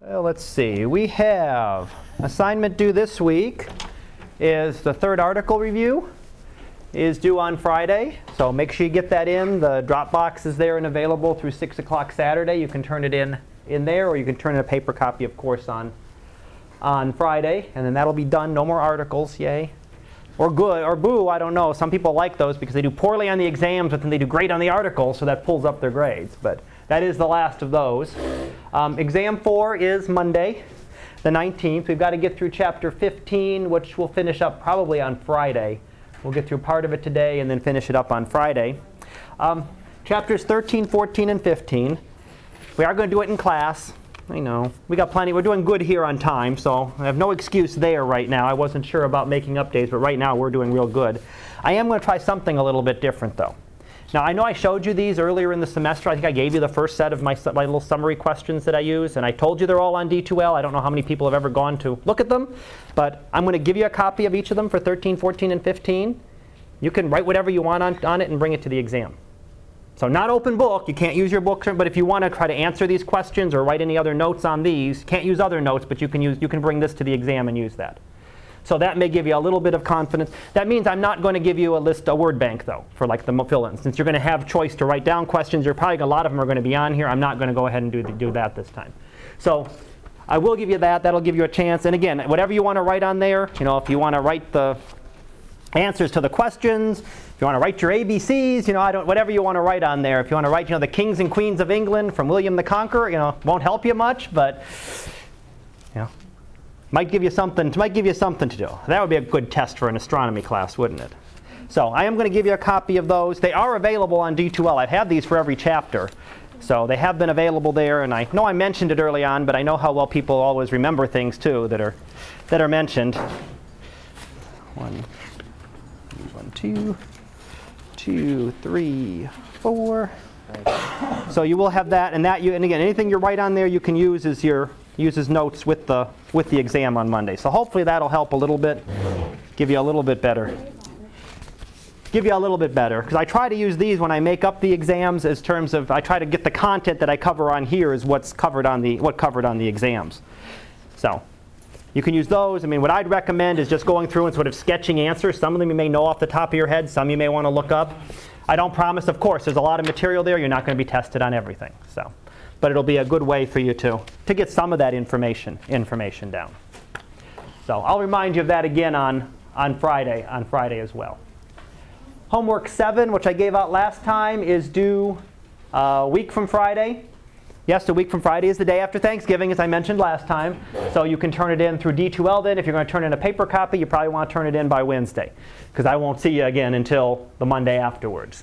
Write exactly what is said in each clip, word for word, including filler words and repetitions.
Well, let's see. We have assignment due this week is the third article review is due on Friday. So make sure you get that in. The Dropbox is there and available through six o'clock Saturday. You can turn it in in there, or you can turn in a paper copy, of course, on on Friday. And then that'll be done. No more articles. Yay. Or good, or boo, I don't know. Some people like those because they do poorly on the exams, but then they do great on the articles, so that pulls up their grades. But that is the last of those. Um, exam four is Monday, the nineteenth. We've got to get through chapter fifteen, which we'll finish up probably on Friday. We'll get through part of it today and then finish it up on Friday. Um, chapters thirteen, fourteen, and fifteen. We are going to do it in class. I know. We got plenty. We're doing good here on time, so I have no excuse there right now. I wasn't sure about making updates, but right now we're doing real good. I am going to try something a little bit different, though. Now, I know I showed you these earlier in the semester. I think I gave you the first set of my, my little summary questions that I use, and I told you they're all on D two L. I don't know how many people have ever gone to look at them, but I'm going to give you a copy of each of them for thirteen, fourteen, and fifteen. You can write whatever you want on, on it and bring it to the exam. So not open book. You can't use your book, but if you want to try to answer these questions or write any other notes on these, can't use other notes, but you can, use, you can bring this to the exam and use that. So that may give you a little bit of confidence. That means I'm not going to give you a list, a word bank, though, for like the fill-in. Since you're going to have choice to write down questions, you're probably a lot of them are going to be on here. I'm not going to go ahead and do, do that this time. So I will give you that. That'll give you a chance. And again, whatever you want to write on there, you know, if you want to write the answers to the questions, if you want to write your A B Cs, you know, I don't, whatever you want to write on there. If you want to write, you know, the kings and queens of England from William the Conqueror, you know, won't help you much, but you know. Might give you something, might give you something to do. That would be a good test for an astronomy class, wouldn't it? So I am going to give you a copy of those. They are available on D two L. I've had these for every chapter. So they have been available there. And I know I mentioned it early on, but I know how well people always remember things, too, that are, that are mentioned. One, one, two, two, three, four. So you will have that. And, that you, and again, anything you write on there you can use as your uses notes with the with the exam on Monday. So hopefully that'll help a little bit, give you a little bit better. Give you a little bit better. Because I try to use these when I make up the exams as terms of I try to get the content that I cover on here is what's covered on the what covered on the exams. So you can use those. I mean, what I'd recommend is just going through and sort of sketching answers. Some of them you may know off the top of your head, some you may want to look up. I don't promise, of course, there's a lot of material there. You're not going to be tested on everything. So but it'll be a good way for you to, to get some of that information information down. So I'll remind you of that again on, on Friday, on Friday as well. Homework seven, which I gave out last time, is due uh, a week from Friday. Yes, a week from Friday is the day after Thanksgiving, as I mentioned last time. So you can turn it in through D two L then. If you're going to turn in a paper copy, you probably want to turn it in by Wednesday, because I won't see you again until the Monday afterwards.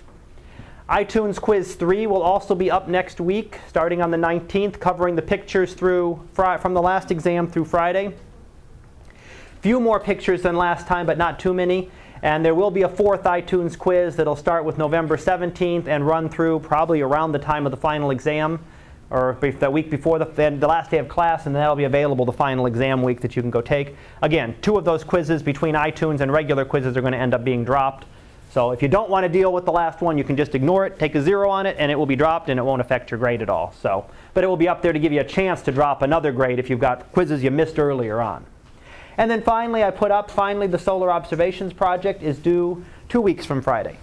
iTunes Quiz three will also be up next week, starting on the nineteenth, covering the pictures through from the last exam through Friday. Few more pictures than last time, but not too many. And there will be a fourth iTunes Quiz that will start with November seventeenth and run through probably around the time of the final exam, or the week before the, the last day of class, and that will be available the final exam week that you can go take. Again, two of those quizzes between iTunes and regular quizzes are going to end up being dropped. So if you don't want to deal with the last one, you can just ignore it, take a zero on it, and it will be dropped, and it won't affect your grade at all. So, but it will be up there to give you a chance to drop another grade if you've got quizzes you missed earlier on. And then finally, I put up, finally, the Solar Observations Project is due two weeks from Friday.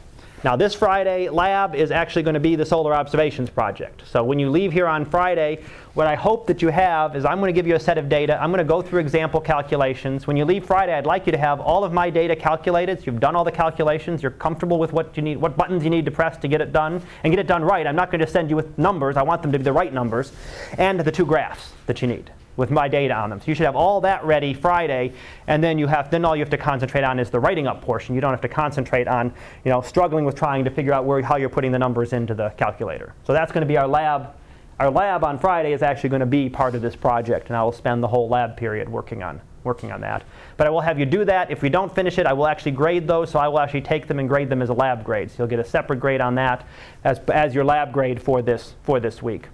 Now, this Friday lab is actually going to be the Solar Observations Project. So when you leave here on Friday, what I hope that you have is I'm going to give you a set of data. I'm going to go through example calculations. When you leave Friday, I'd like you to have all of my data calculated. So you've done all the calculations. You're comfortable with what you need, what buttons you need to press to get it done and get it done right. I'm not going to send you with numbers. I want them to be the right numbers and the two graphs that you need with my data on them. So you should have all that ready Friday, and then you have then all you have to concentrate on is the writing up portion. You don't have to concentrate on, you know, struggling with trying to figure out where how you're putting the numbers into the calculator. So that's going to be our lab. Our lab on Friday is actually going to be part of this project, and I will spend the whole lab period working on working on that. But I will have you do that. If we don't finish it, I will actually grade those. So I will actually take them and grade them as a lab grade. So you'll get a separate grade on that as as your lab grade for this for this week.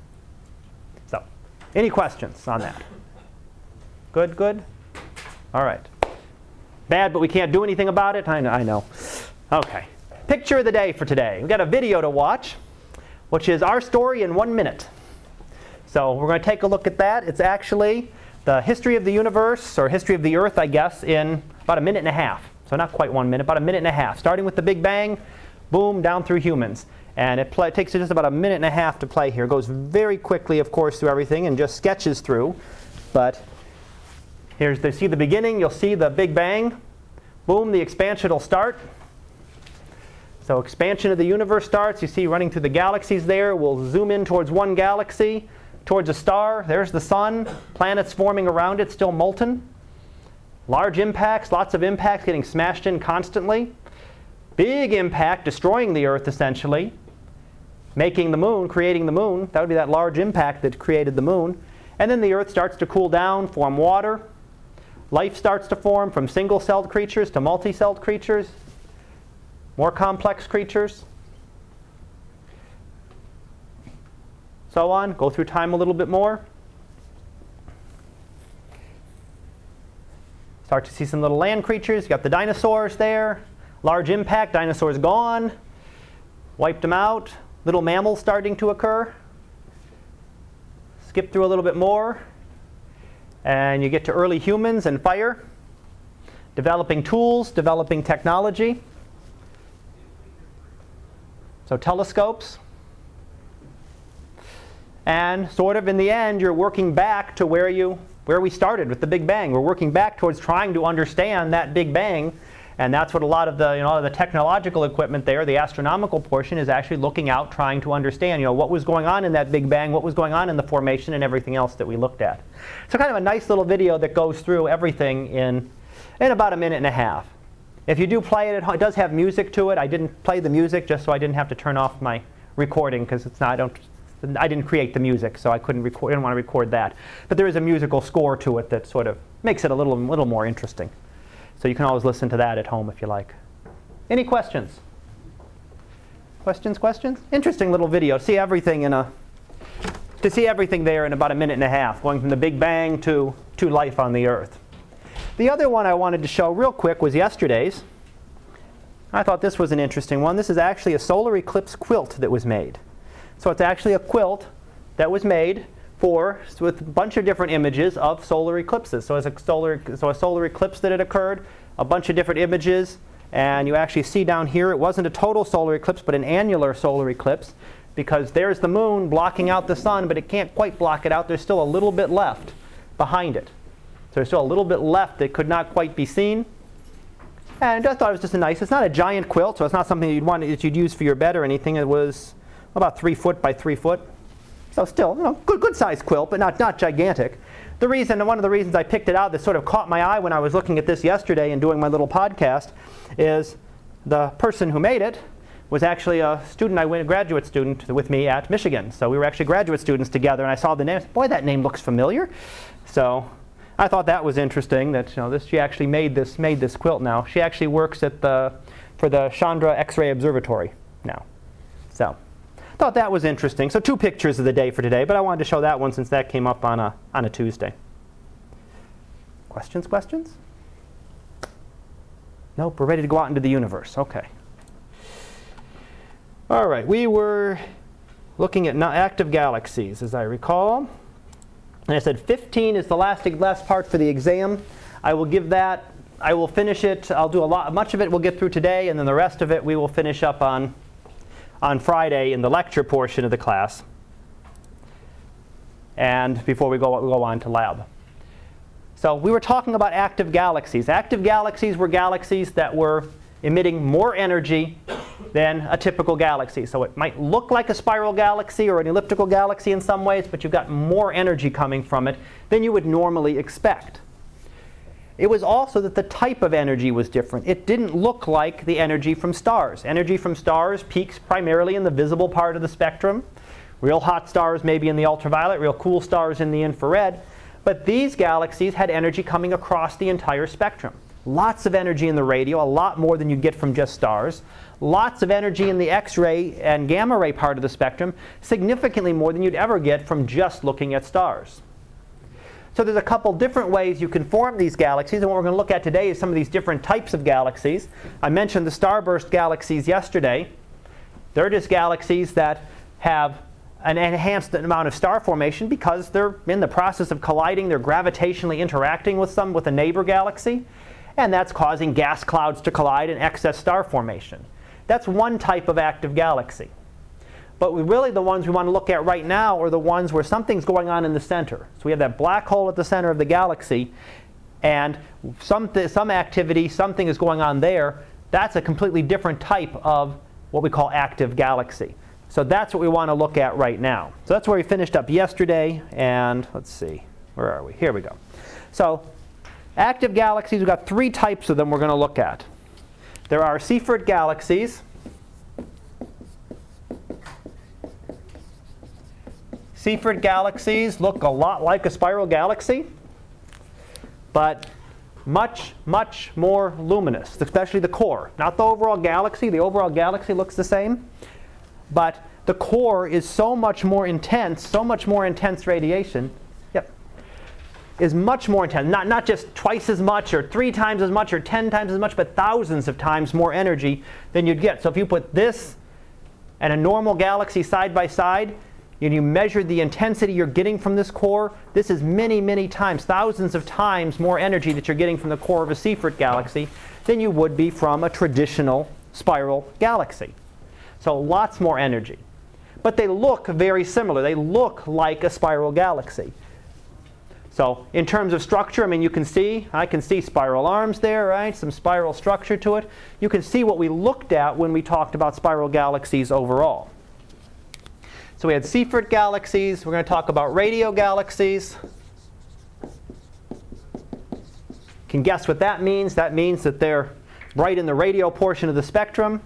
Any questions on that? Good, good? All right. Bad, but we can't do anything about it? I know. I know. OK. Picture of the day for today. We've got a video to watch, which is our story in one minute. So we're going to take a look at that. It's actually the history of the universe, or history of the Earth, I guess, in about a minute and a half. So not quite one minute, about a minute and a half. Starting with the Big Bang, boom, down through humans. And it play, takes just about a minute and a half to play here. It goes very quickly, of course, through everything and just sketches through. But here's the, see the beginning. You'll see the Big Bang. Boom, the expansion will start. So expansion of the universe starts. You see running through the galaxies there. We'll zoom in towards one galaxy, towards a star. There's the sun. Planets forming around it, still molten. Large impacts, lots of impacts getting smashed in constantly. Big impact, destroying the Earth essentially, making the moon, creating the moon. That would be that large impact that created the moon. And then the Earth starts to cool down, form water. Life starts to form from single-celled creatures to multi-celled creatures. More complex creatures, so on. Go through time a little bit more. Start to see some little land creatures. You got the dinosaurs there. Large impact, dinosaurs gone, wiped them out. Little mammals starting to occur. Skip through a little bit more, and you get to early humans and fire. Developing tools, developing technology. So telescopes. And sort of in the end, you're working back to where you where we started with the Big Bang. We're working back towards trying to understand that Big Bang. And that's what a lot of the, you know, the technological equipment there, the astronomical portion, is actually looking out, trying to understand, you know, what was going on in that Big Bang, what was going on in the formation, and everything else that we looked at. So kind of a nice little video that goes through everything in, in about a minute and a half. If you do play it, it does have music to it. I didn't play the music just so I didn't have to turn off my recording, because it's not, I don't, I didn't create the music, so I couldn't record, I didn't want to record that. But there is a musical score to it that sort of makes it a little, little more interesting. So you can always listen to that at home if you like. Any questions? Questions, questions? Interesting little video. See everything in a, to see everything there in about a minute and a half, going from the Big Bang to, to life on the Earth. The other one I wanted to show real quick was yesterday's. I thought this was an interesting one. This is actually a solar eclipse quilt that was made. So it's actually a quilt that was made for, with a bunch of different images of solar eclipses. So, as a solar, so a solar eclipse that had occurred, a bunch of different images. And you actually see down here, it wasn't a total solar eclipse, but an annular solar eclipse. Because there's the moon blocking out the sun, but it can't quite block it out. There's still a little bit left behind it. So there's still a little bit left that could not quite be seen. And I thought it was just a nice, it's not a giant quilt, so it's not something you'd want that you'd use for your bed or anything. It was about three foot by three foot. So still, you know, good, good sized quilt, but not, not gigantic. The reason, one of the reasons I picked it out that sort of caught my eye when I was looking at this yesterday and doing my little podcast is the person who made it was actually a student, I went a graduate student with me at Michigan. So we were actually graduate students together, and I saw the name. Boy, that name looks familiar. So I thought that was interesting that, you know, this, she actually made this made this quilt now. She actually works at the for the Chandra X-ray Observatory now. So thought that was interesting. So two pictures of the day for today, but I wanted to show that one since that came up on a on a Tuesday. Questions, questions? Nope, we're ready to go out into the universe. Okay. All right, we were looking at active galaxies, as I recall. And I said fifteen is the last, last part for the exam. I will give that, I will finish it, I'll do a lot, much of it we'll get through today, and then the rest of it we will finish up on, on Friday in the lecture portion of the class, and before we go, we go on to lab. So we were talking about active galaxies. Active galaxies were galaxies that were emitting more energy than a typical galaxy. So it might look like a spiral galaxy or an elliptical galaxy in some ways, but you've got more energy coming from it than you would normally expect. It was also that the type of energy was different. It didn't look like the energy from stars. Energy from stars peaks primarily in the visible part of the spectrum. Real hot stars maybe in the ultraviolet, real cool stars in the infrared. But these galaxies had energy coming across the entire spectrum. Lots of energy in the radio, a lot more than you get from just stars. Lots of energy in the X-ray and gamma ray part of the spectrum, significantly more than you'd ever get from just looking at stars. So there's a couple different ways you can form these galaxies, and what we're going to look at today is some of these different types of galaxies. I mentioned the starburst galaxies yesterday. They're just galaxies that have an enhanced amount of star formation because they're in the process of colliding. They're gravitationally interacting with some, with a neighbor galaxy, and that's causing gas clouds to collide and excess star formation. That's one type of active galaxy. But we really, the ones we want to look at right now are the ones where something's going on in the center. So we have that black hole at the center of the galaxy, and some, some activity, something is going on there. That's a completely different type of what we call active galaxy. So that's what we want to look at right now. So that's where we finished up yesterday. And let's see, where are we? Here we go. So active galaxies, we've got three types of them we're going to look at. There are Seyfert galaxies. Seyfert galaxies look a lot like a spiral galaxy, but much, much more luminous, especially the core. Not the overall galaxy. The overall galaxy looks the same. But the core is so much more intense, so much more intense radiation, yep, is much more intense. Not, not just twice as much or three times as much or ten times as much, but thousands of times more energy than you'd get. So if you put this and a normal galaxy side by side, and you measure the intensity you're getting from this core, this is many, many times, thousands of times more energy that you're getting from the core of a Seyfert galaxy than you would be from a traditional spiral galaxy. So lots more energy. But they look very similar. They look like a spiral galaxy. So in terms of structure, I mean, you can see, I can see spiral arms there, right? Some spiral structure to it. You can see what we looked at when we talked about spiral galaxies overall. So we had Seyfert galaxies. We're going to talk about radio galaxies. You can guess what that means. That means that they're right in the radio portion of the spectrum.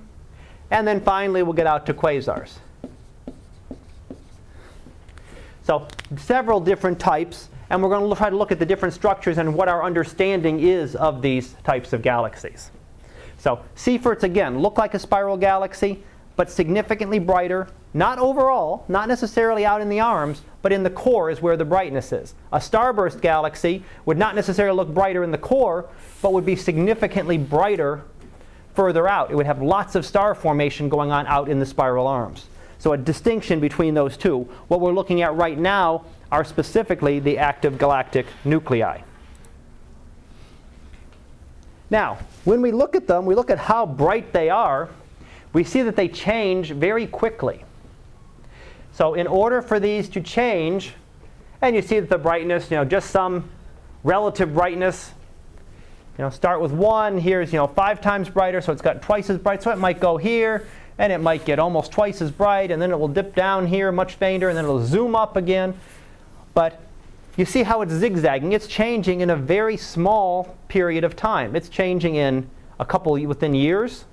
And then finally, we'll get out to quasars. So several different types. And we're going to try to look at the different structures and what our understanding is of these types of galaxies. So Seyferts, again, look like a spiral galaxy, but significantly brighter. Not overall, not necessarily out in the arms, but in the core is where the brightness is. A starburst galaxy would not necessarily look brighter in the core, but would be significantly brighter further out. It would have lots of star formation going on out in the spiral arms. So a distinction between those two. What we're looking at right now are specifically the active galactic nuclei. Now, when we look at them, we look at how bright they are. We see that they change very quickly. So in order for these to change, and you see that the brightness, you know, just some relative brightness, you know, start with one. Here's, you know, five times brighter, so it's got twice as bright. So it might go here, and it might get almost twice as bright, and then it will dip down here much fainter, and then it'll zoom up again. But you see how it's zigzagging. It's changing in a very small period of time. It's changing in a couple, within years.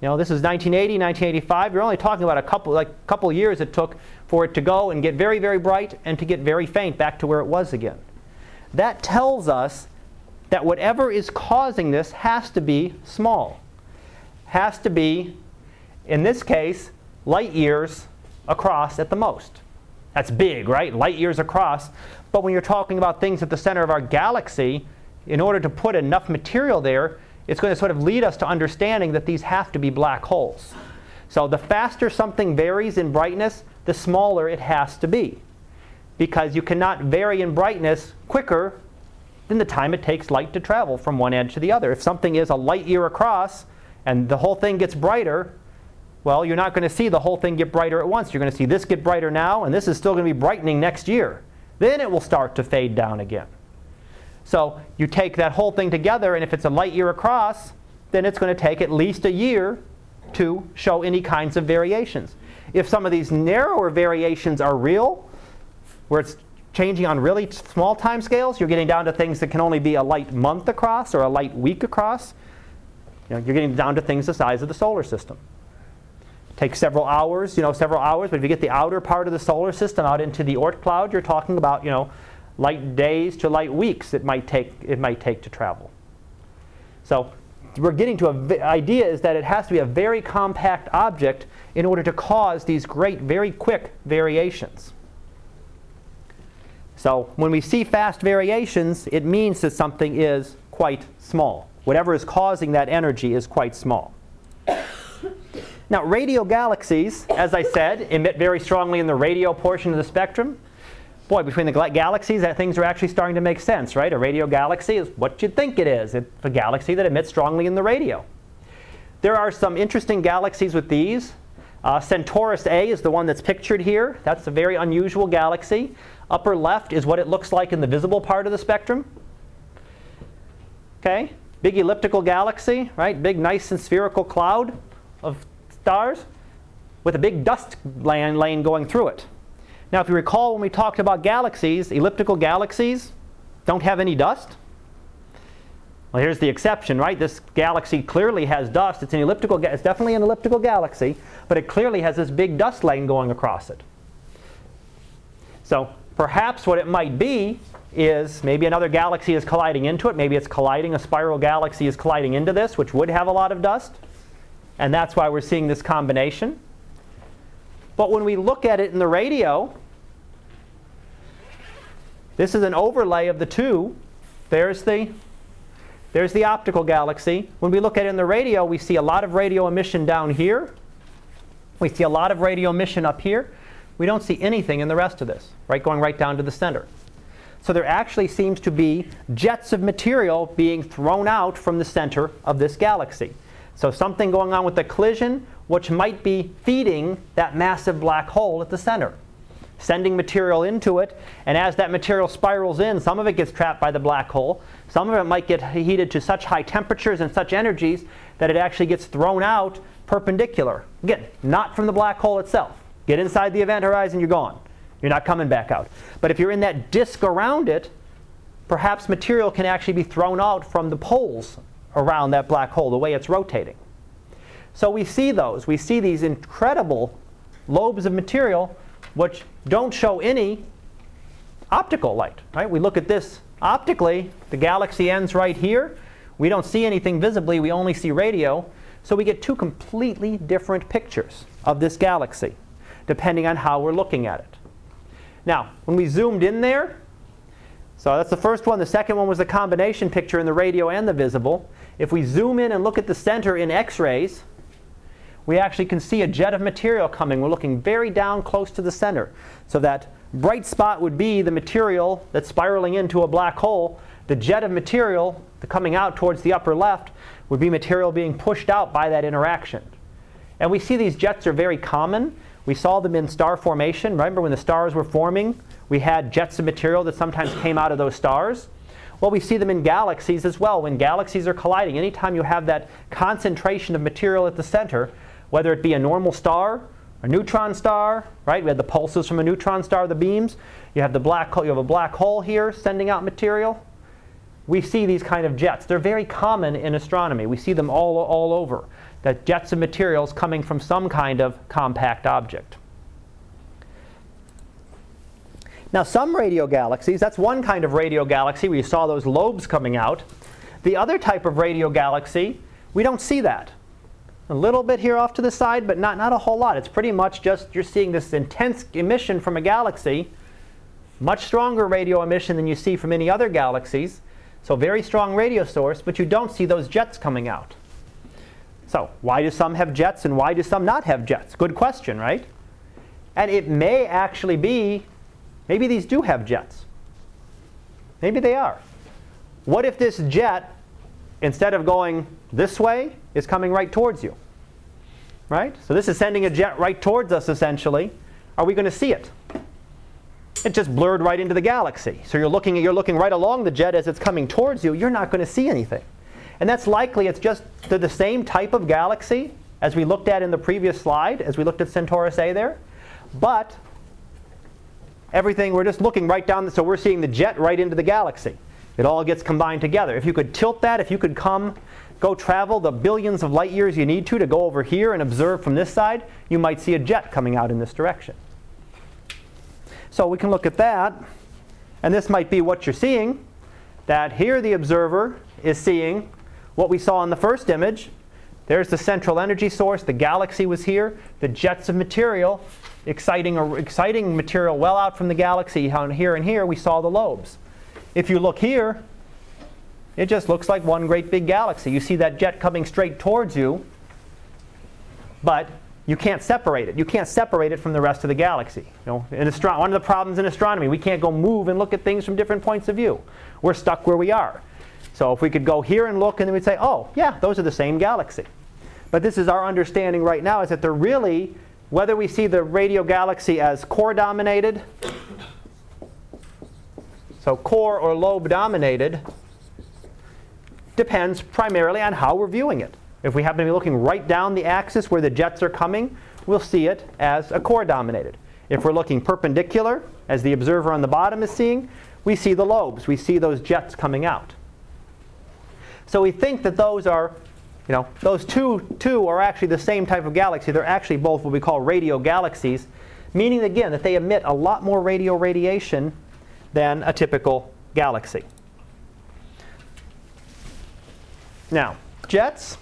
You know, this is nineteen eighty, nineteen eighty-five. You're only talking about a couple, like a couple years it took for it to go and get very, very bright and to get very faint back to where it was again. That tells us that whatever is causing this has to be small, has to be, in this case, light years across at the most. That's big, right? Light years across. But when you're talking about things at the center of our galaxy, in order to put enough material there, it's going to sort of lead us to understanding that these have to be black holes. So the faster something varies in brightness, the smaller it has to be, because you cannot vary in brightness quicker than the time it takes light to travel from one edge to the other. If something is a light year across and the whole thing gets brighter, well, you're not going to see the whole thing get brighter at once. You're going to see this get brighter now, and this is still going to be brightening next year. Then it will start to fade down again. So you take that whole thing together, and if it's a light year across, then it's going to take at least a year to show any kinds of variations. If some of these narrower variations are real, where it's changing on really small time scales, you're getting down to things that can only be a light month across or a light week across. You know, you're getting down to things the size of the solar system. It takes several hours, you know, several hours. But if you get the outer part of the solar system out into the Oort cloud, you're talking about, you know, light days to light weeks it might take it might take to travel. So we're getting to an idea is that it has to be a very compact object in order to cause these great, very quick variations. So when we see fast variations, it means that something is quite small. Whatever is causing that energy is quite small. Now, radio galaxies, as I said, emit very strongly in the radio portion of the spectrum. Boy, between the galaxies, that things are actually starting to make sense, right? A radio galaxy is what you'd think it is. It's a galaxy that emits strongly in the radio. There are some interesting galaxies with these. Uh, Centaurus A is the one that's pictured here. That's a very unusual galaxy. Upper left is what it looks like in the visible part of the spectrum. Okay, big elliptical galaxy, right? Big, nice and spherical cloud of stars with a big dust lane going through it. Now, if you recall when we talked about galaxies, elliptical galaxies don't have any dust. Well, here's the exception, right? This galaxy clearly has dust. It's an elliptical, it's definitely an elliptical galaxy, but it clearly has this big dust lane going across it. So perhaps what it might be is maybe another galaxy is colliding into it. Maybe it's colliding, a spiral galaxy is colliding into this, which would have a lot of dust. And that's why we're seeing this combination. But when we look at it in the radio, this is an overlay of the two. There's the, there's the optical galaxy. When we look at it in the radio, we see a lot of radio emission down here. We see a lot of radio emission up here. We don't see anything in the rest of this, right, going right down to the center. So there actually seems to be jets of material being thrown out from the center of this galaxy. So something going on with the collision, which might be feeding that massive black hole at the center, sending material into it. And as that material spirals in, some of it gets trapped by the black hole. Some of it might get heated to such high temperatures and such energies that it actually gets thrown out perpendicular. Again, not from the black hole itself. Get inside the event horizon, you're gone. You're not coming back out. But if you're in that disk around it, perhaps material can actually be thrown out from the poles around that black hole, the way it's rotating. So we see those. We see these incredible lobes of material which don't show any optical light, right? We look at this optically. The galaxy ends right here. We don't see anything visibly. We only see radio. So we get two completely different pictures of this galaxy, depending on how we're looking at it. Now, when we zoomed in there, so that's the first one. The second one was the combination picture in the radio and the visible. If we zoom in and look at the center in X-rays, we actually can see a jet of material coming. We're looking very down close to the center. So that bright spot would be the material that's spiraling into a black hole. The jet of material coming out towards the upper left would be material being pushed out by that interaction. And we see these jets are very common. We saw them in star formation. Remember when the stars were forming? We had jets of material that sometimes came out of those stars. Well, we see them in galaxies as well. When galaxies are colliding, anytime you have that concentration of material at the center, whether it be a normal star, a neutron star, right? We had the pulses from a neutron star, the beams. You have the black hole. You have a black hole here sending out material. We see these kind of jets. They're very common in astronomy. We see them all, all over, that jets of materials coming from some kind of compact object. Now, some radio galaxies, that's one kind of radio galaxy where you saw those lobes coming out. The other type of radio galaxy, we don't see that. A little bit here off to the side, but not, not a whole lot. It's pretty much just you're seeing this intense emission from a galaxy, much stronger radio emission than you see from any other galaxies. So very strong radio source, but you don't see those jets coming out. So why do some have jets and why do some not have jets? Good question, right? And it may actually be, maybe these do have jets. Maybe they are. What if this jet, instead of going this way, is coming right towards you? Right? So this is sending a jet right towards us, essentially. Are we going to see it? It just blurred right into the galaxy. So you're looking, you're looking right along the jet as it's coming towards you. You're not going to see anything. And that's likely it's just they're the same type of galaxy as we looked at in the previous slide, as we looked at Centaurus A there. But everything, we're just looking right down, so we're seeing the jet right into the galaxy. It all gets combined together. If you could tilt that, if you could come, go travel the billions of light years you need to to go over here and observe from this side, you might see a jet coming out in this direction. So we can look at that, and this might be what you're seeing, that here the observer is seeing what we saw in the first image. There's the central energy source. The galaxy was here. The jets of material, exciting, exciting material well out from the galaxy. Here and here we saw the lobes. If you look here, it just looks like one great big galaxy. You see that jet coming straight towards you. but you can't separate it. You can't separate it from the rest of the galaxy. You know, in astro- one of the problems in astronomy, we can't go move and look at things from different points of view. We're stuck where we are. So if we could go here and look, and then we'd say, oh, yeah, those are the same galaxy. But this is our understanding right now, is that they're really, whether we see the radio galaxy as core-dominated, so core or lobe-dominated, depends primarily on how we're viewing it. If we happen to be looking right down the axis where the jets are coming, we'll see it as a core-dominated. If we're looking perpendicular, as the observer on the bottom is seeing, we see the lobes. We see those jets coming out. So we think that those are, you know, those two, two are actually the same type of galaxy. They're actually both what we call radio galaxies, meaning, again, that they emit a lot more radio radiation than a typical galaxy. Now, jets.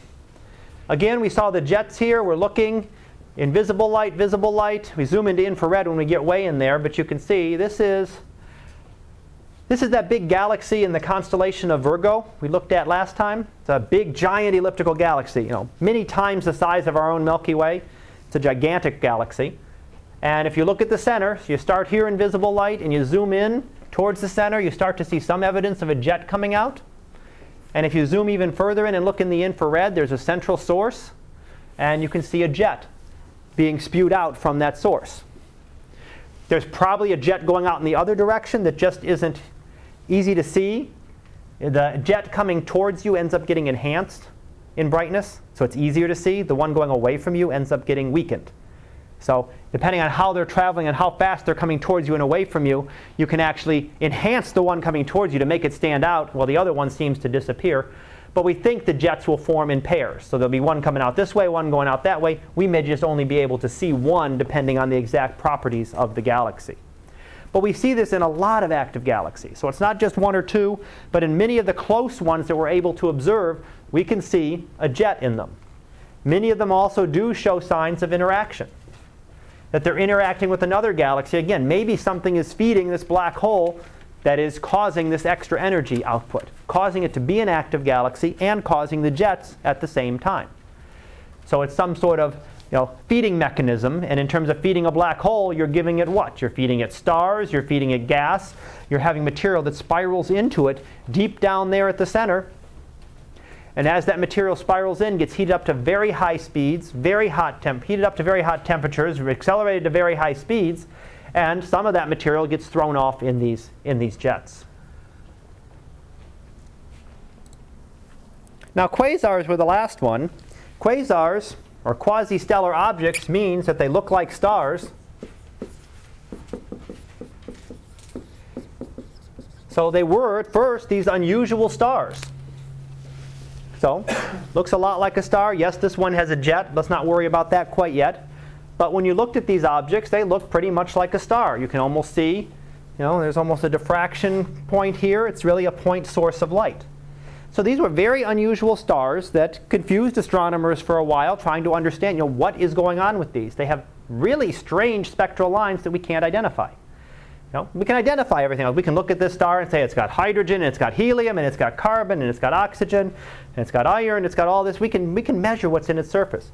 Again, we saw the jets here. We're looking invisible light, visible light. We zoom into infrared when we get way in there, but you can see this is, this is that big galaxy in the constellation of Virgo we looked at last time. It's a big, giant elliptical galaxy, you know, many times the size of our own Milky Way. It's a gigantic galaxy. And if you look at the center, so you start here in visible light, and you zoom in towards the center, you start to see some evidence of a jet coming out. And if you zoom even further in and look in the infrared, there's a central source, and you can see a jet being spewed out from that source. There's probably a jet going out in the other direction that just isn't easy to see. The jet coming towards you ends up getting enhanced in brightness, so it's easier to see. The one going away from you ends up getting weakened. So depending on how they're traveling and how fast they're coming towards you and away from you, you can actually enhance the one coming towards you to make it stand out while the other one seems to disappear. But we think the jets will form in pairs. So there'll be one coming out this way, one going out that way. We may just only be able to see one depending on the exact properties of the galaxy. But we see this in a lot of active galaxies. So it's not just one or two, but in many of the close ones that we're able to observe, we can see a jet in them. Many of them also do show signs of interaction, that they're interacting with another galaxy. Again, maybe something is feeding this black hole that is causing this extra energy output, causing it to be an active galaxy and causing the jets at the same time. So it's some sort of you know, feeding mechanism. And in terms of feeding a black hole, you're giving it what? You're feeding it stars. You're feeding it gas. You're having material that spirals into it deep down there at the center. And as that material spirals in, gets heated up to very high speeds, very hot temp, heated up to very hot temperatures, accelerated to very high speeds, and some of that material gets thrown off in these, in these jets. Now, quasars were the last one. Quasars, or quasi-stellar objects, means that they look like stars. So they were, at first, these unusual stars. So looks a lot like a star. Yes, this one has a jet. Let's not worry about that quite yet. But when you looked at these objects, they look pretty much like a star. You can almost see, you know, there's almost a diffraction point here. It's really a point source of light. So these were very unusual stars that confused astronomers for a while, trying to understand, you know, what is going on with these. They have really strange spectral lines that we can't identify. You know, we can identify everything else. We can look at this star and say it's got hydrogen, and it's got helium, and it's got carbon, and it's got oxygen, and it's got iron, and it's got all this. We can, we can measure what's in its surface.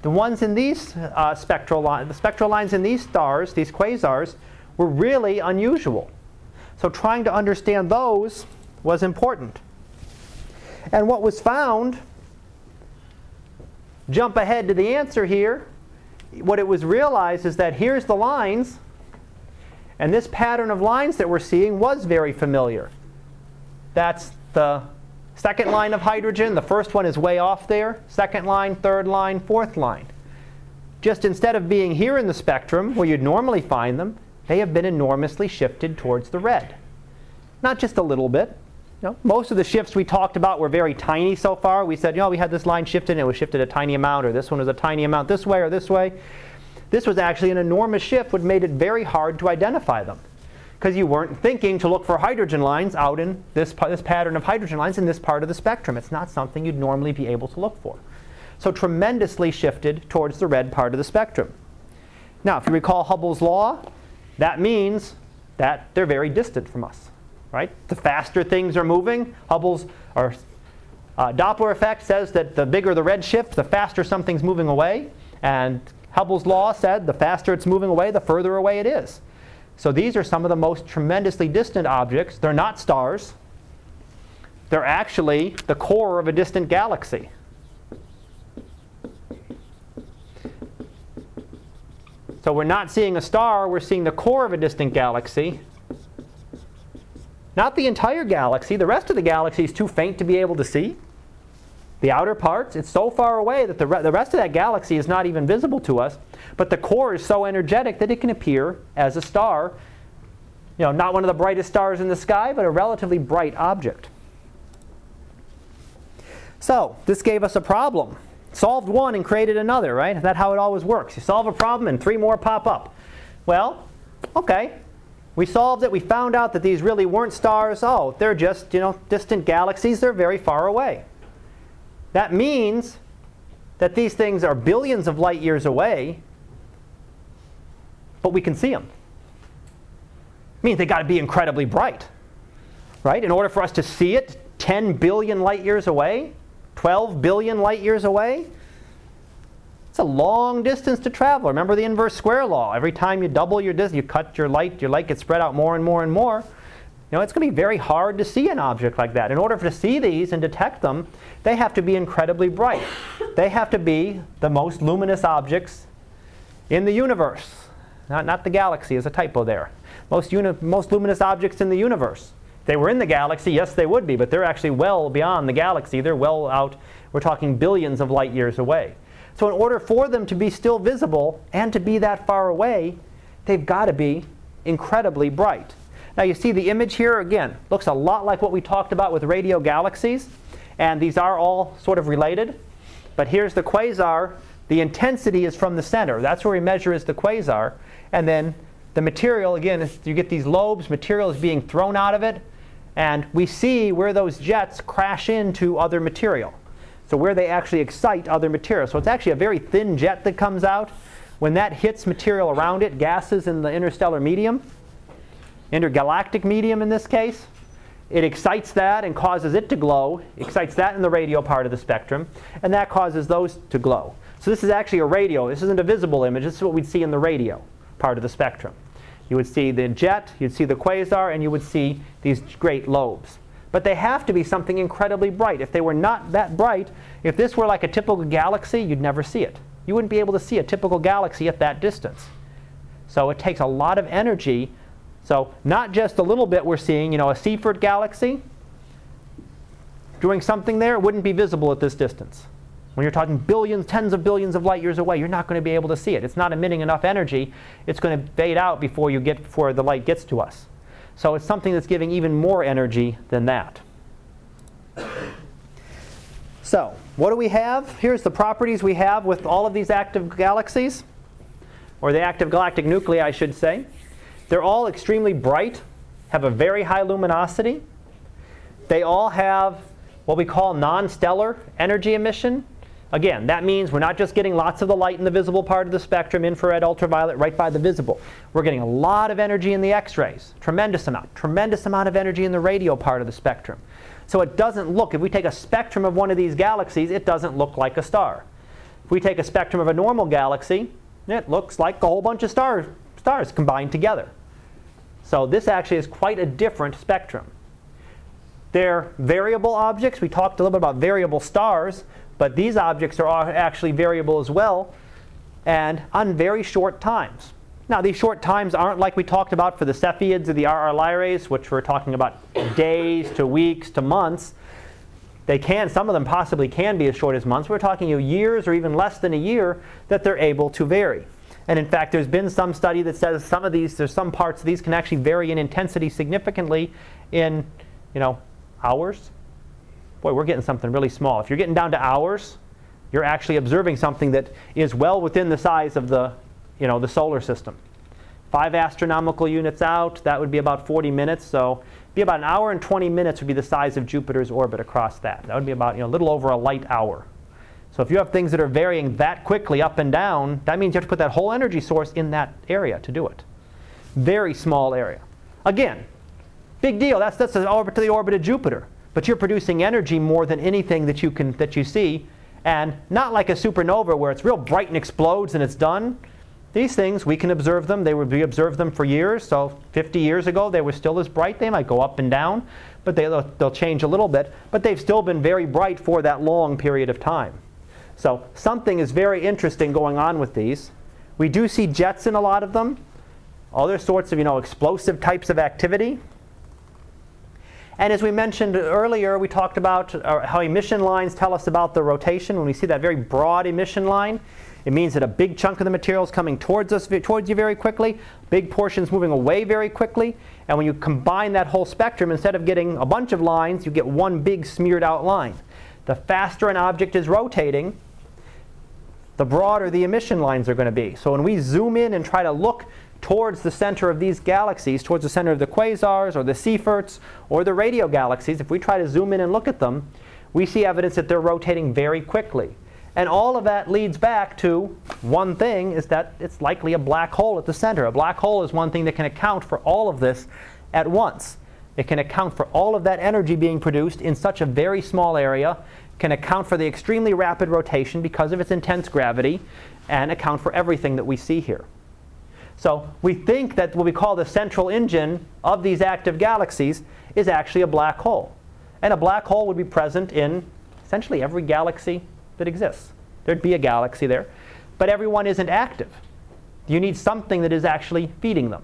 The ones in these uh, spectral lines, the spectral lines in these stars, these quasars, were really unusual. So trying to understand those was important. And what was found, jump ahead to the answer here, what it was realized is that here's the lines. And this pattern of lines that we're seeing was very familiar. That's the second line of hydrogen. The first one is way off there. Second line, third line, fourth line. Just instead of being here in the spectrum, where you'd normally find them, they have been enormously shifted towards the red. Not just a little bit. You know, most of the shifts we talked about were very tiny so far. We said, you know, we had this line shifted, and it was shifted a tiny amount, or this one was a tiny amount this way or this way. This was actually an enormous shift, which made it very hard to identify them, because you weren't thinking to look for hydrogen lines out in this, this pattern of hydrogen lines in this part of the spectrum. It's not something you'd normally be able to look for. So tremendously shifted towards the red part of the spectrum. Now, if you recall Hubble's law, that means that they're very distant from us, right? The faster things are moving, Hubble's or, uh, Doppler effect says that the bigger the redshift, the faster something's moving away. And Hubble's law said the faster it's moving away, the further away it is. So these are some of the most tremendously distant objects. They're not stars. They're actually the core of a distant galaxy. So we're not seeing a star, we're seeing the core of a distant galaxy. Not the entire galaxy. The rest of the galaxy is too faint to be able to see. The outer parts, it's so far away that the, re the rest of that galaxy is not even visible to us. But the core is so energetic that it can appear as a star. You know, not one of the brightest stars in the sky, but a relatively bright object. So this gave us a problem. Solved one and created another, right? That's how it always works. You solve a problem and three more pop up. Well, okay. We solved it. We found out that these really weren't stars. Oh, they're just, you know, distant galaxies. They're very far away. That means that these things are billions of light years away, but we can see them. It means they've got to be incredibly bright, right? In order for us to see it ten billion light years away, twelve billion light years away, it's a long distance to travel. Remember the inverse square law. Every time you double your distance, you cut your light, your light gets spread out more and more and more. You know, it's going to be very hard to see an object like that. In order for to see these and detect them, they have to be incredibly bright. They have to be the most luminous objects in the universe. Not, not the galaxy, is a typo there. Most, uni most luminous objects in the universe. If they were in the galaxy, yes, they would be, but they're actually well beyond the galaxy. They're well out, we're talking billions of light years away. So in order for them to be still visible and to be that far away, they've got to be incredibly bright. Now you see the image here again. Looks a lot like what we talked about with radio galaxies. And these are all sort of related. But here's the quasar. The intensity is from the center. That's where we measure is the quasar. And then the material, again, you get these lobes. Material is being thrown out of it. And we see where those jets crash into other material. So where they actually excite other material. So it's actually a very thin jet that comes out. When that hits material around it, gases in the interstellar medium, intergalactic medium in this case, it excites that and causes it to glow, excites that in the radio part of the spectrum, and that causes those to glow. So this is actually a radio. This isn't a visible image. This is what we'd see in the radio part of the spectrum. You would see the jet, you'd see the quasar, and you would see these great lobes. But they have to be something incredibly bright. If they were not that bright, if this were like a typical galaxy, you'd never see it. You wouldn't be able to see a typical galaxy at that distance. So it takes a lot of energy. So not just a little bit we're seeing, you know, a Seyfert galaxy doing something there wouldn't be visible at this distance. When you're talking billions, tens of billions of light years away, you're not going to be able to see it. It's not emitting enough energy. It's going to fade out before you get, before the light gets to us. So it's something that's giving even more energy than that. So what do we have? Here's the properties we have with all of these active galaxies, or the active galactic nuclei, I should say. They're all extremely bright, have a very high luminosity. They all have what we call non-stellar energy emission. Again, that means we're not just getting lots of the light in the visible part of the spectrum, infrared, ultraviolet, right by the visible. We're getting a lot of energy in the X-rays, tremendous amount, tremendous amount of energy in the radio part of the spectrum. So it doesn't look, if we take a spectrum of one of these galaxies, it doesn't look like a star. If we take a spectrum of a normal galaxy, it looks like a whole bunch of stars, stars combined together. So this actually is quite a different spectrum. They're variable objects. We talked a little bit about variable stars. But these objects are actually variable as well, and on very short times. Now, these short times aren't like we talked about for the Cepheids or the R R Lyrae, which we're talking about days to weeks to months. They can, some of them possibly can be as short as months. We're talking years or even less than a year that they're able to vary. And in fact, there's been some study that says some of these, there's some parts of these can actually vary in intensity significantly in, you know, hours. Boy, we're getting something really small. If you're getting down to hours, you're actually observing something that is well within the size of the, you know, the solar system. Five astronomical units out, that would be about forty minutes. So it'd be about an hour and twenty minutes would be the size of Jupiter's orbit across that. That would be about, you know, a little over a light hour. So if you have things that are varying that quickly up and down, that means you have to put that whole energy source in that area to do it. Very small area. Again, big deal. That's, that's the orbit to the orbit of Jupiter. But you're producing energy more than anything that you can, that you see And not like a supernova where it's real bright and explodes and it's done. These things, we can observe them. They would be observed them for years. So fifty years ago, they were still as bright. They might go up and down, but they, they'll, they'll change a little bit. But they've still been very bright for that long period of time. So something is very interesting going on with these. We do see jets in a lot of them, other sorts of, you know, explosive types of activity. And as we mentioned earlier, we talked about how emission lines tell us about the rotation. When we see that very broad emission line, it means that a big chunk of the material is coming towards us, towards you very quickly, big portions moving away very quickly. And when you combine that whole spectrum, instead of getting a bunch of lines, you get one big smeared out line. The faster an object is rotating, the broader the emission lines are going to be. So when we zoom in and try to look towards the center of these galaxies, towards the center of the quasars or the Seyferts or the radio galaxies, if we try to zoom in and look at them, we see evidence that they're rotating very quickly. And all of that leads back to one thing, is that it's likely a black hole at the center. A black hole is one thing that can account for all of this at once. It can account for all of that energy being produced in such a very small area, can account for the extremely rapid rotation because of its intense gravity, and account for everything that we see here. So we think that what we call the central engine of these active galaxies is actually a black hole. And a black hole would be present in essentially every galaxy that exists. There'd be a galaxy there. But everyone isn't active. You need something that is actually feeding them.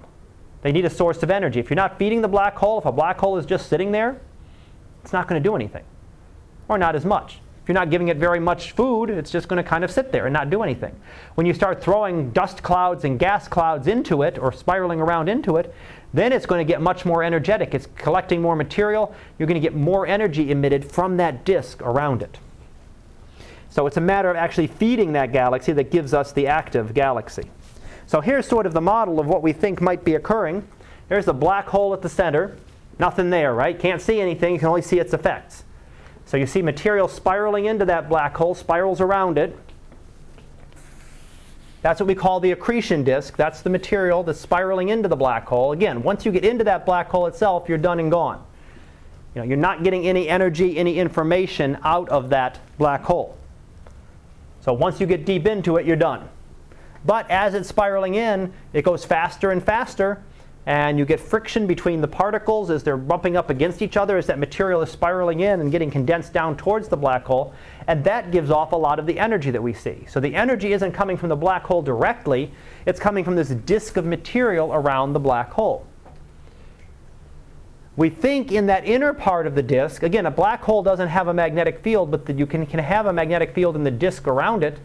They need a source of energy. If you're not feeding the black hole, if a black hole is just sitting there, it's not going to do anything, or not as much. If you're not giving it very much food, it's just going to kind of sit there and not do anything. When you start throwing dust clouds and gas clouds into it, or spiraling around into it, then it's going to get much more energetic. It's collecting more material. You're going to get more energy emitted from that disk around it. So it's a matter of actually feeding that galaxy that gives us the active galaxy. So here's sort of the model of what we think might be occurring. There's the black hole at the center. Nothing there, right? Can't see anything. You can only see its effects. So you see material spiraling into that black hole, spirals around it. That's what we call the accretion disk. That's the material that's spiraling into the black hole. Again, once you get into that black hole itself, you're done and gone. You know, you're not getting any energy, any information out of that black hole. So once you get deep into it, you're done. But as it's spiraling in, it goes faster and faster. And you get friction between the particles as they're bumping up against each other as that material is spiraling in and getting condensed down towards the black hole. And that gives off a lot of the energy that we see. So the energy isn't coming from the black hole directly. It's coming from this disk of material around the black hole. We think in that inner part of the disk, again, a black hole doesn't have a magnetic field, but that you can, can have a magnetic field in the disk around it.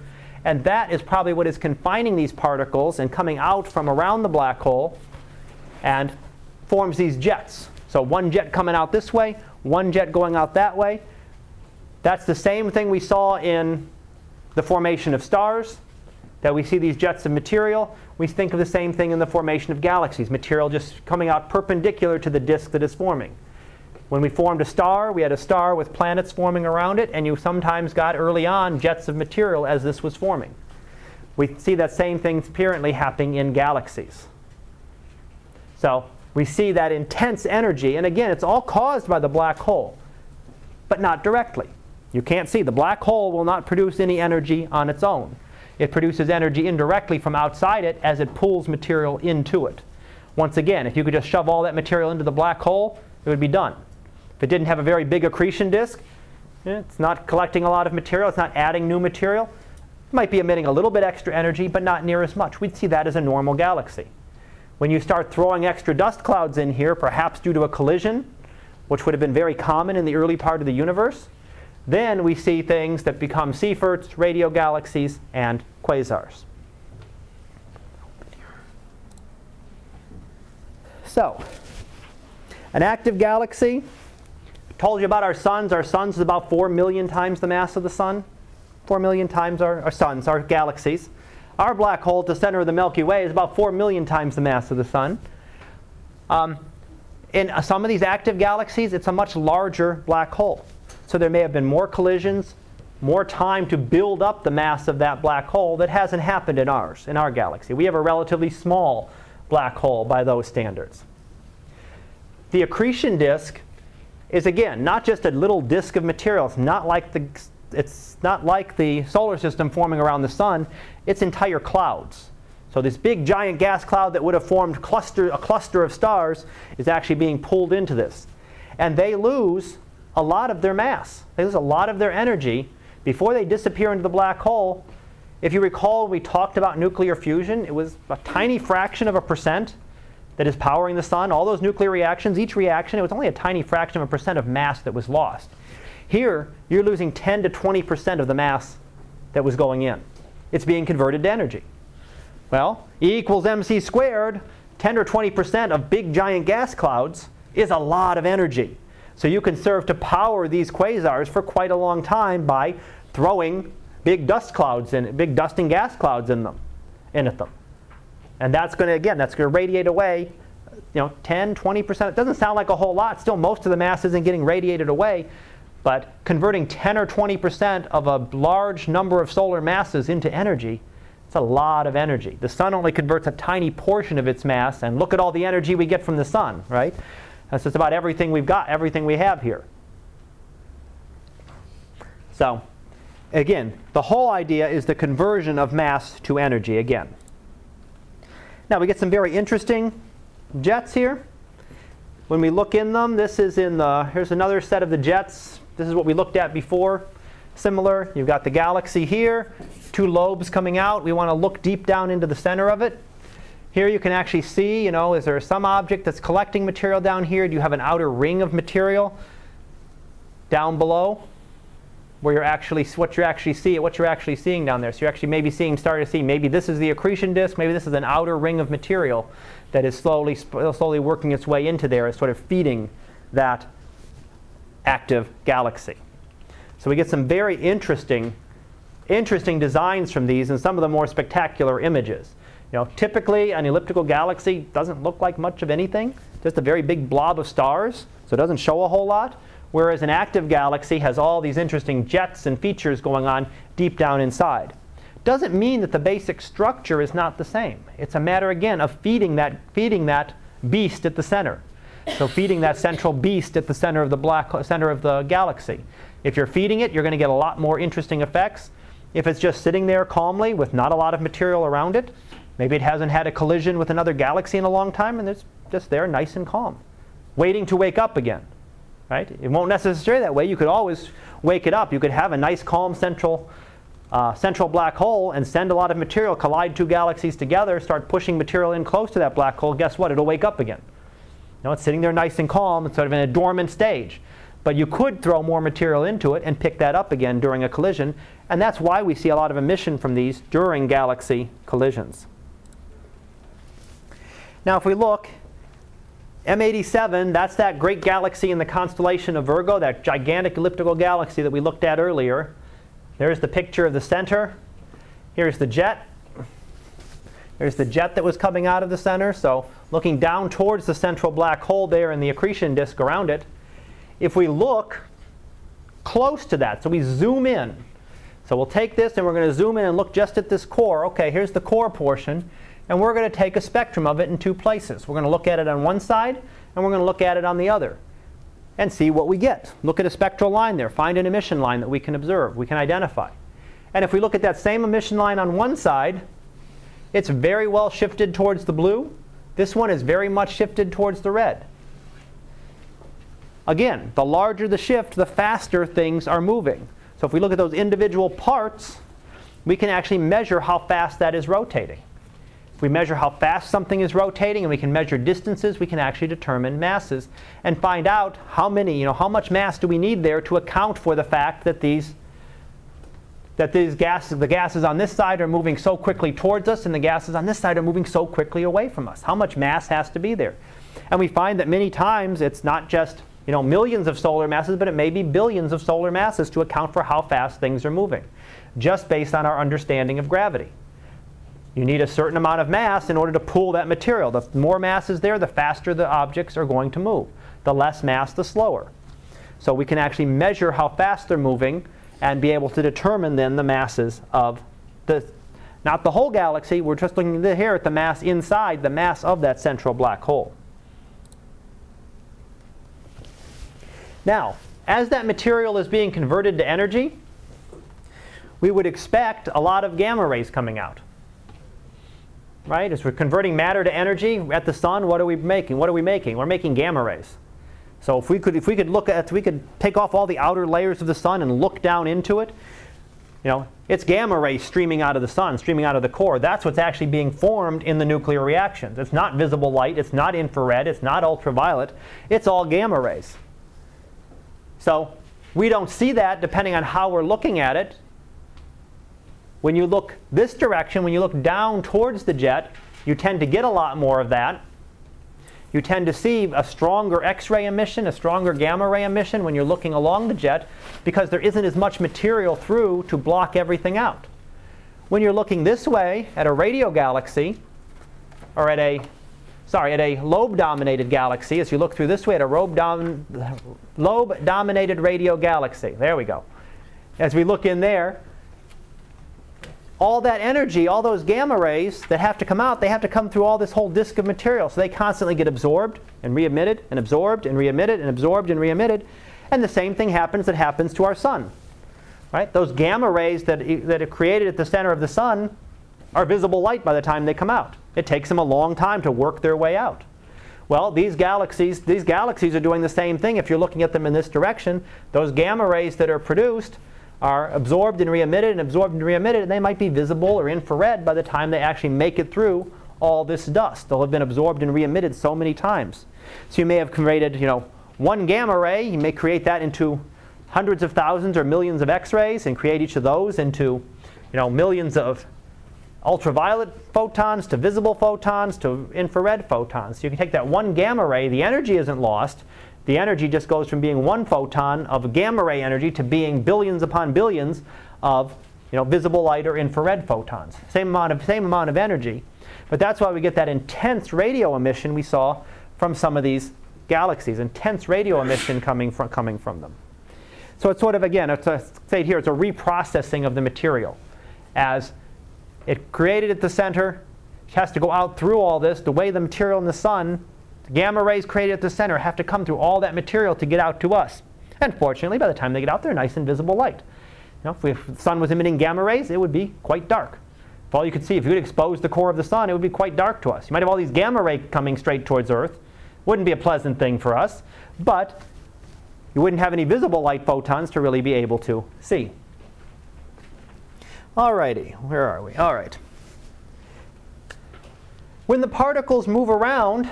And that is probably what is confining these particles and coming out from around the black hole, and forms these jets. So one jet coming out this way, one jet going out that way. That's the same thing we saw in the formation of stars, that we see these jets of material. We think of the same thing in the formation of galaxies, material just coming out perpendicular to the disk that is forming. When we formed a star, we had a star with planets forming around it, and you sometimes got early on jets of material as this was forming. We see that same thing apparently happening in galaxies. So we see that intense energy. And again, it's all caused by the black hole, but not directly. You can't see. The black hole will not produce any energy on its own. It produces energy indirectly from outside it as it pulls material into it. Once again, if you could just shove all that material into the black hole, it would be done. If it didn't have a very big accretion disk, it's not collecting a lot of material. It's not adding new material. It might be emitting a little bit extra energy, but not near as much. We'd see that as a normal galaxy. When you start throwing extra dust clouds in here, perhaps due to a collision, which would have been very common in the early part of the universe, then we see things that become Seyferts, radio galaxies, and quasars. So an active galaxy. I told you about our suns. Our suns is about four million times the mass of the sun. four million times our, our suns, our galaxies. Our black hole at the center of the Milky Way is about four million times the mass of the sun. Um, in some of these active galaxies, it's a much larger black hole. So there may have been more collisions, more time to build up the mass of that black hole that hasn't happened in ours, in our galaxy. We have a relatively small black hole by those standards. The accretion disk is, again, not just a little disk of material. It's not like the it's not like the solar system forming around the sun. It's entire clouds. So this big giant gas cloud that would have formed cluster, a cluster of stars is actually being pulled into this. And they lose a lot of their mass. They lose a lot of their energy before they disappear into the black hole. If you recall, we talked about nuclear fusion. It was a tiny fraction of a percent that is powering the sun. All those nuclear reactions, each reaction, it was only a tiny fraction of a percent of mass that was lost. Here, you're losing ten to twenty percent of the mass that was going in. It's being converted to energy. Well, E equals mc squared, ten or twenty percent of big giant gas clouds is a lot of energy. So you can serve to power these quasars for quite a long time by throwing big dust clouds in, big dust and gas clouds in them, in at them. And that's going to, again, that's going to radiate away, you know, ten, twenty percent. It doesn't sound like a whole lot. Still, most of the mass isn't getting radiated away. But converting ten or twenty percent of a large number of solar masses into energy, it's a lot of energy. The sun only converts a tiny portion of its mass, and look at all the energy we get from the sun, right? That's just about everything we've got, everything we have here. So, again, the whole idea is the conversion of mass to energy again. Now we get some very interesting jets here. When we look in them, this is in the, here's another set of the jets. This is what we looked at before. Similar, you've got the galaxy here, two lobes coming out. We want to look deep down into the center of it. Here you can actually see, you know, is there some object that's collecting material down here? Do you have an outer ring of material down below, where you're actually what you're actually see what you're actually seeing down there? So you're actually maybe seeing, starting to see, maybe this is the accretion disk, maybe this is an outer ring of material that is slowly slowly working its way into there, is sort of feeding that active galaxy. So we get some very interesting, interesting designs from these, and some of the more spectacular images. You know, typically an elliptical galaxy doesn't look like much of anything, just a very big blob of stars, so it doesn't show a whole lot. Whereas an active galaxy has all these interesting jets and features going on deep down inside. Doesn't mean that the basic structure is not the same. It's a matter, again, of feeding that, feeding that beast at the center. So feeding that central beast at the center of the black center of the galaxy. If you're feeding it, you're going to get a lot more interesting effects. If it's just sitting there calmly with not a lot of material around it, maybe it hasn't had a collision with another galaxy in a long time, and it's just there nice and calm, waiting to wake up again. Right? It won't necessarily that way. You could always wake it up. You could have a nice, calm central, uh, central black hole and send a lot of material, collide two galaxies together, start pushing material in close to that black hole. Guess what? It'll wake up again. Now it's sitting there nice and calm. It's sort of in a dormant stage. But you could throw more material into it and pick that up again during a collision. And that's why we see a lot of emission from these during galaxy collisions. Now if we look, M eighty-seven, that's that great galaxy in the constellation of Virgo, that gigantic elliptical galaxy that we looked at earlier. There's the picture of the center. Here's the jet. There's the jet that was coming out of the center. So looking down towards the central black hole there and the accretion disk around it. If we look close to that, so we zoom in. So we'll take this and we're going to zoom in and look just at this core. OK, here's the core portion. And we're going to take a spectrum of it in two places. We're going to look at it on one side, and we're going to look at it on the other, and see what we get. Look at a spectral line there. Find an emission line that we can observe, we can identify. And if we look at that same emission line on one side, it's very well shifted towards the blue. This one is very much shifted towards the red. Again, the larger the shift, the faster things are moving. So if we look at those individual parts, we can actually measure how fast that is rotating. We measure how fast something is rotating, and we can measure distances. We can actually determine masses and find out how many, you know, how much mass do we need there to account for the fact that these, that these gases, the gases on this side are moving so quickly towards us, and the gases on this side are moving so quickly away from us. How much mass has to be there? And we find that many times it's not just, you know, millions of solar masses, but it may be billions of solar masses to account for how fast things are moving, just based on our understanding of gravity. You need a certain amount of mass in order to pull that material. The more mass is there, the faster the objects are going to move. The less mass, the slower. So we can actually measure how fast they're moving and be able to determine then the masses of the, not the whole galaxy. We're just looking here at the mass inside, the mass of that central black hole. Now, as that material is being converted to energy, we would expect a lot of gamma rays coming out. Right? As we're converting matter to energy at the sun, what are we making? What are we making? We're making gamma rays. So if we could, if we could look at, we could take off all the outer layers of the sun and look down into it, you know, it's gamma rays streaming out of the sun, streaming out of the core. That's what's actually being formed in the nuclear reactions. It's not visible light. It's not infrared. It's not ultraviolet. It's all gamma rays. So we don't see that depending on how we're looking at it. When you look this direction, when you look down towards the jet, you tend to get a lot more of that. You tend to see a stronger X-ray emission, a stronger gamma ray emission when you're looking along the jet, because there isn't as much material through to block everything out. When you're looking this way at a radio galaxy, or at a, sorry, at a lobe-dominated galaxy, as you look through this way at a lobe-dominated radio galaxy, there we go. As we look in there, all that energy, all those gamma rays that have to come out, they have to come through all this whole disk of material. So they constantly get absorbed and re-emitted and absorbed and re-emitted and absorbed and re-emitted. And the same thing happens that happens to our sun. Right? Those gamma rays that, that are created at the center of the sun are visible light by the time they come out. It takes them a long time to work their way out. Well, these galaxies, these galaxies are doing the same thing if you're looking at them in this direction. Those gamma rays that are produced are absorbed and re-emitted and absorbed and re-emitted, and they might be visible or infrared by the time they actually make it through all this dust. They'll have been absorbed and re-emitted so many times. So you may have created, you know, one gamma ray. You may create that into hundreds of thousands or millions of X-rays and create each of those into, you know, millions of ultraviolet photons to visible photons to infrared photons. So you can take that one gamma ray. The energy isn't lost. The energy just goes from being one photon of gamma ray energy to being billions upon billions of, you know, visible light or infrared photons. Same amount of, same amount of energy. But that's why we get that intense radio emission we saw from some of these galaxies. Intense radio emission coming from, coming from them. So it's sort of, again, it's a, say here, it's a reprocessing of the material. As it created at the center, it has to go out through all this, the way the material in the sun, the gamma rays created at the center have to come through all that material to get out to us. And fortunately, by the time they get out, they're nice and visible light. You know, if, we, if the sun was emitting gamma rays, it would be quite dark. If all you could see, if you would expose the core of the sun, it would be quite dark to us. You might have all these gamma rays coming straight towards Earth. Wouldn't be a pleasant thing for us, but you wouldn't have any visible light photons to really be able to see. All righty, where are we? All right. When the particles move around,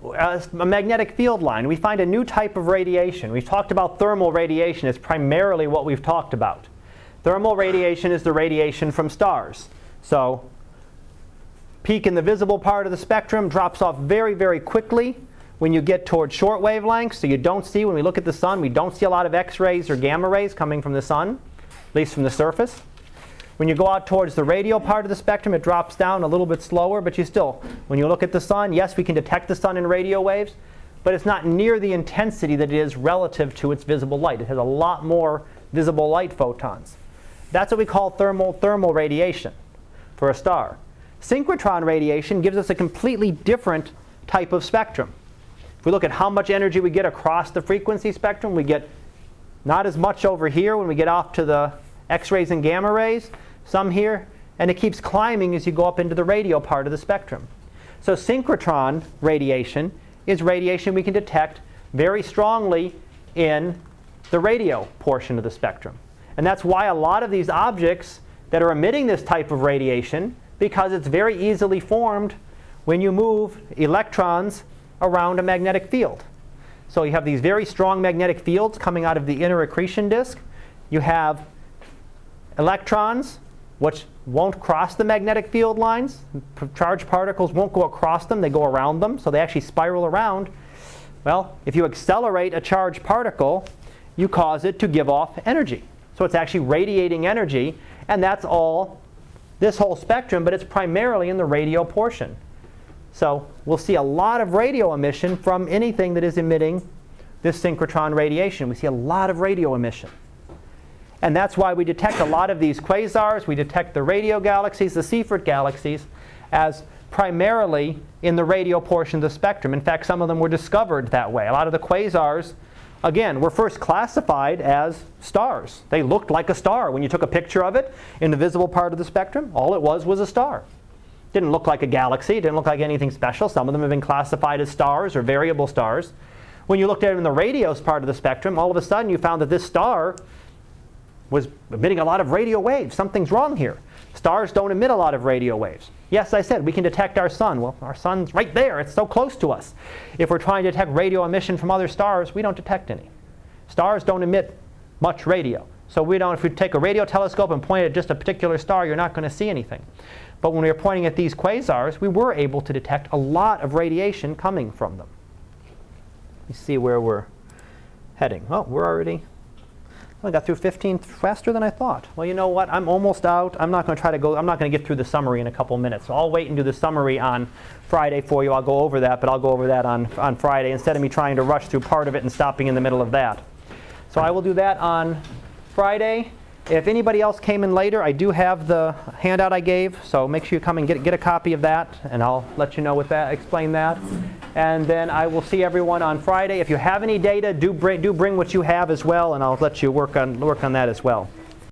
Uh, a magnetic field line, we find a new type of radiation. We've talked about thermal radiation. It's primarily what we've talked about. Thermal radiation is the radiation from stars. So peak in the visible part of the spectrum drops off very, very quickly when you get towards short wavelengths. So you don't see, when we look at the sun, we don't see a lot of X-rays or gamma rays coming from the sun, at least from the surface. When you go out towards the radial part of the spectrum, it drops down a little bit slower, but you still, when you look at the sun, yes, we can detect the sun in radio waves, but it's not near the intensity that it is relative to its visible light. It has a lot more visible light photons. That's what we call thermal thermal radiation for a star. Synchrotron radiation gives us a completely different type of spectrum. If we look at how much energy we get across the frequency spectrum, we get not as much over here when we get off to the X-rays and gamma rays, some here, and it keeps climbing as you go up into the radial part of the spectrum. So synchrotron radiation is radiation we can detect very strongly in the radio portion of the spectrum. And that's why a lot of these objects that are emitting this type of radiation, because it's very easily formed when you move electrons around a magnetic field. So you have these very strong magnetic fields coming out of the inner accretion disk. You have electrons, which won't cross the magnetic field lines. Charged particles won't go across them. They go around them. So they actually spiral around. Well, if you accelerate a charged particle, you cause it to give off energy. So it's actually radiating energy. And that's all this whole spectrum, but it's primarily in the radio portion. So we'll see a lot of radio emission from anything that is emitting this synchrotron radiation. We see a lot of radio emission. And that's why we detect a lot of these quasars. We detect the radio galaxies, the Seyfert galaxies, as primarily in the radio portion of the spectrum. In fact, some of them were discovered that way. A lot of the quasars again, were first classified as stars. They looked like a star when you took a picture of it in the visible part of the spectrum. All it was was a star. Didn't look like a galaxy. Didn't look like anything special. Some of them have been classified as stars or variable stars. When you looked at it in the radio part of the spectrum, all of a sudden you found that this star was emitting a lot of radio waves. Something's wrong here. Stars don't emit a lot of radio waves. Yes, I said we can detect our sun. Well, our sun's right there. It's so close to us. If we're trying to detect radio emission from other stars, we don't detect any. Stars don't emit much radio. So we don't, if you take a radio telescope and point it at just a particular star, you're not going to see anything. But when we were pointing at these quasars, we were able to detect a lot of radiation coming from them. You see where we're heading. Oh, we're already... I got through fifteen faster than I thought. Well, you know what? I'm almost out. I'm not going to try to go. I'm not going to get through the summary in a couple minutes. So I'll wait and do the summary on Friday for you. I'll go over that, but I'll go over that on, on Friday instead of me trying to rush through part of it and stopping in the middle of that. So I will do that on Friday. If anybody else came in later, I do have the handout I gave. So make sure you come and get, get a copy of that, and I'll let you know what that, explain that. And then I will see everyone on Friday. If you have any data, do bring, do bring what you have as well, and I'll let you work on, work on that as well.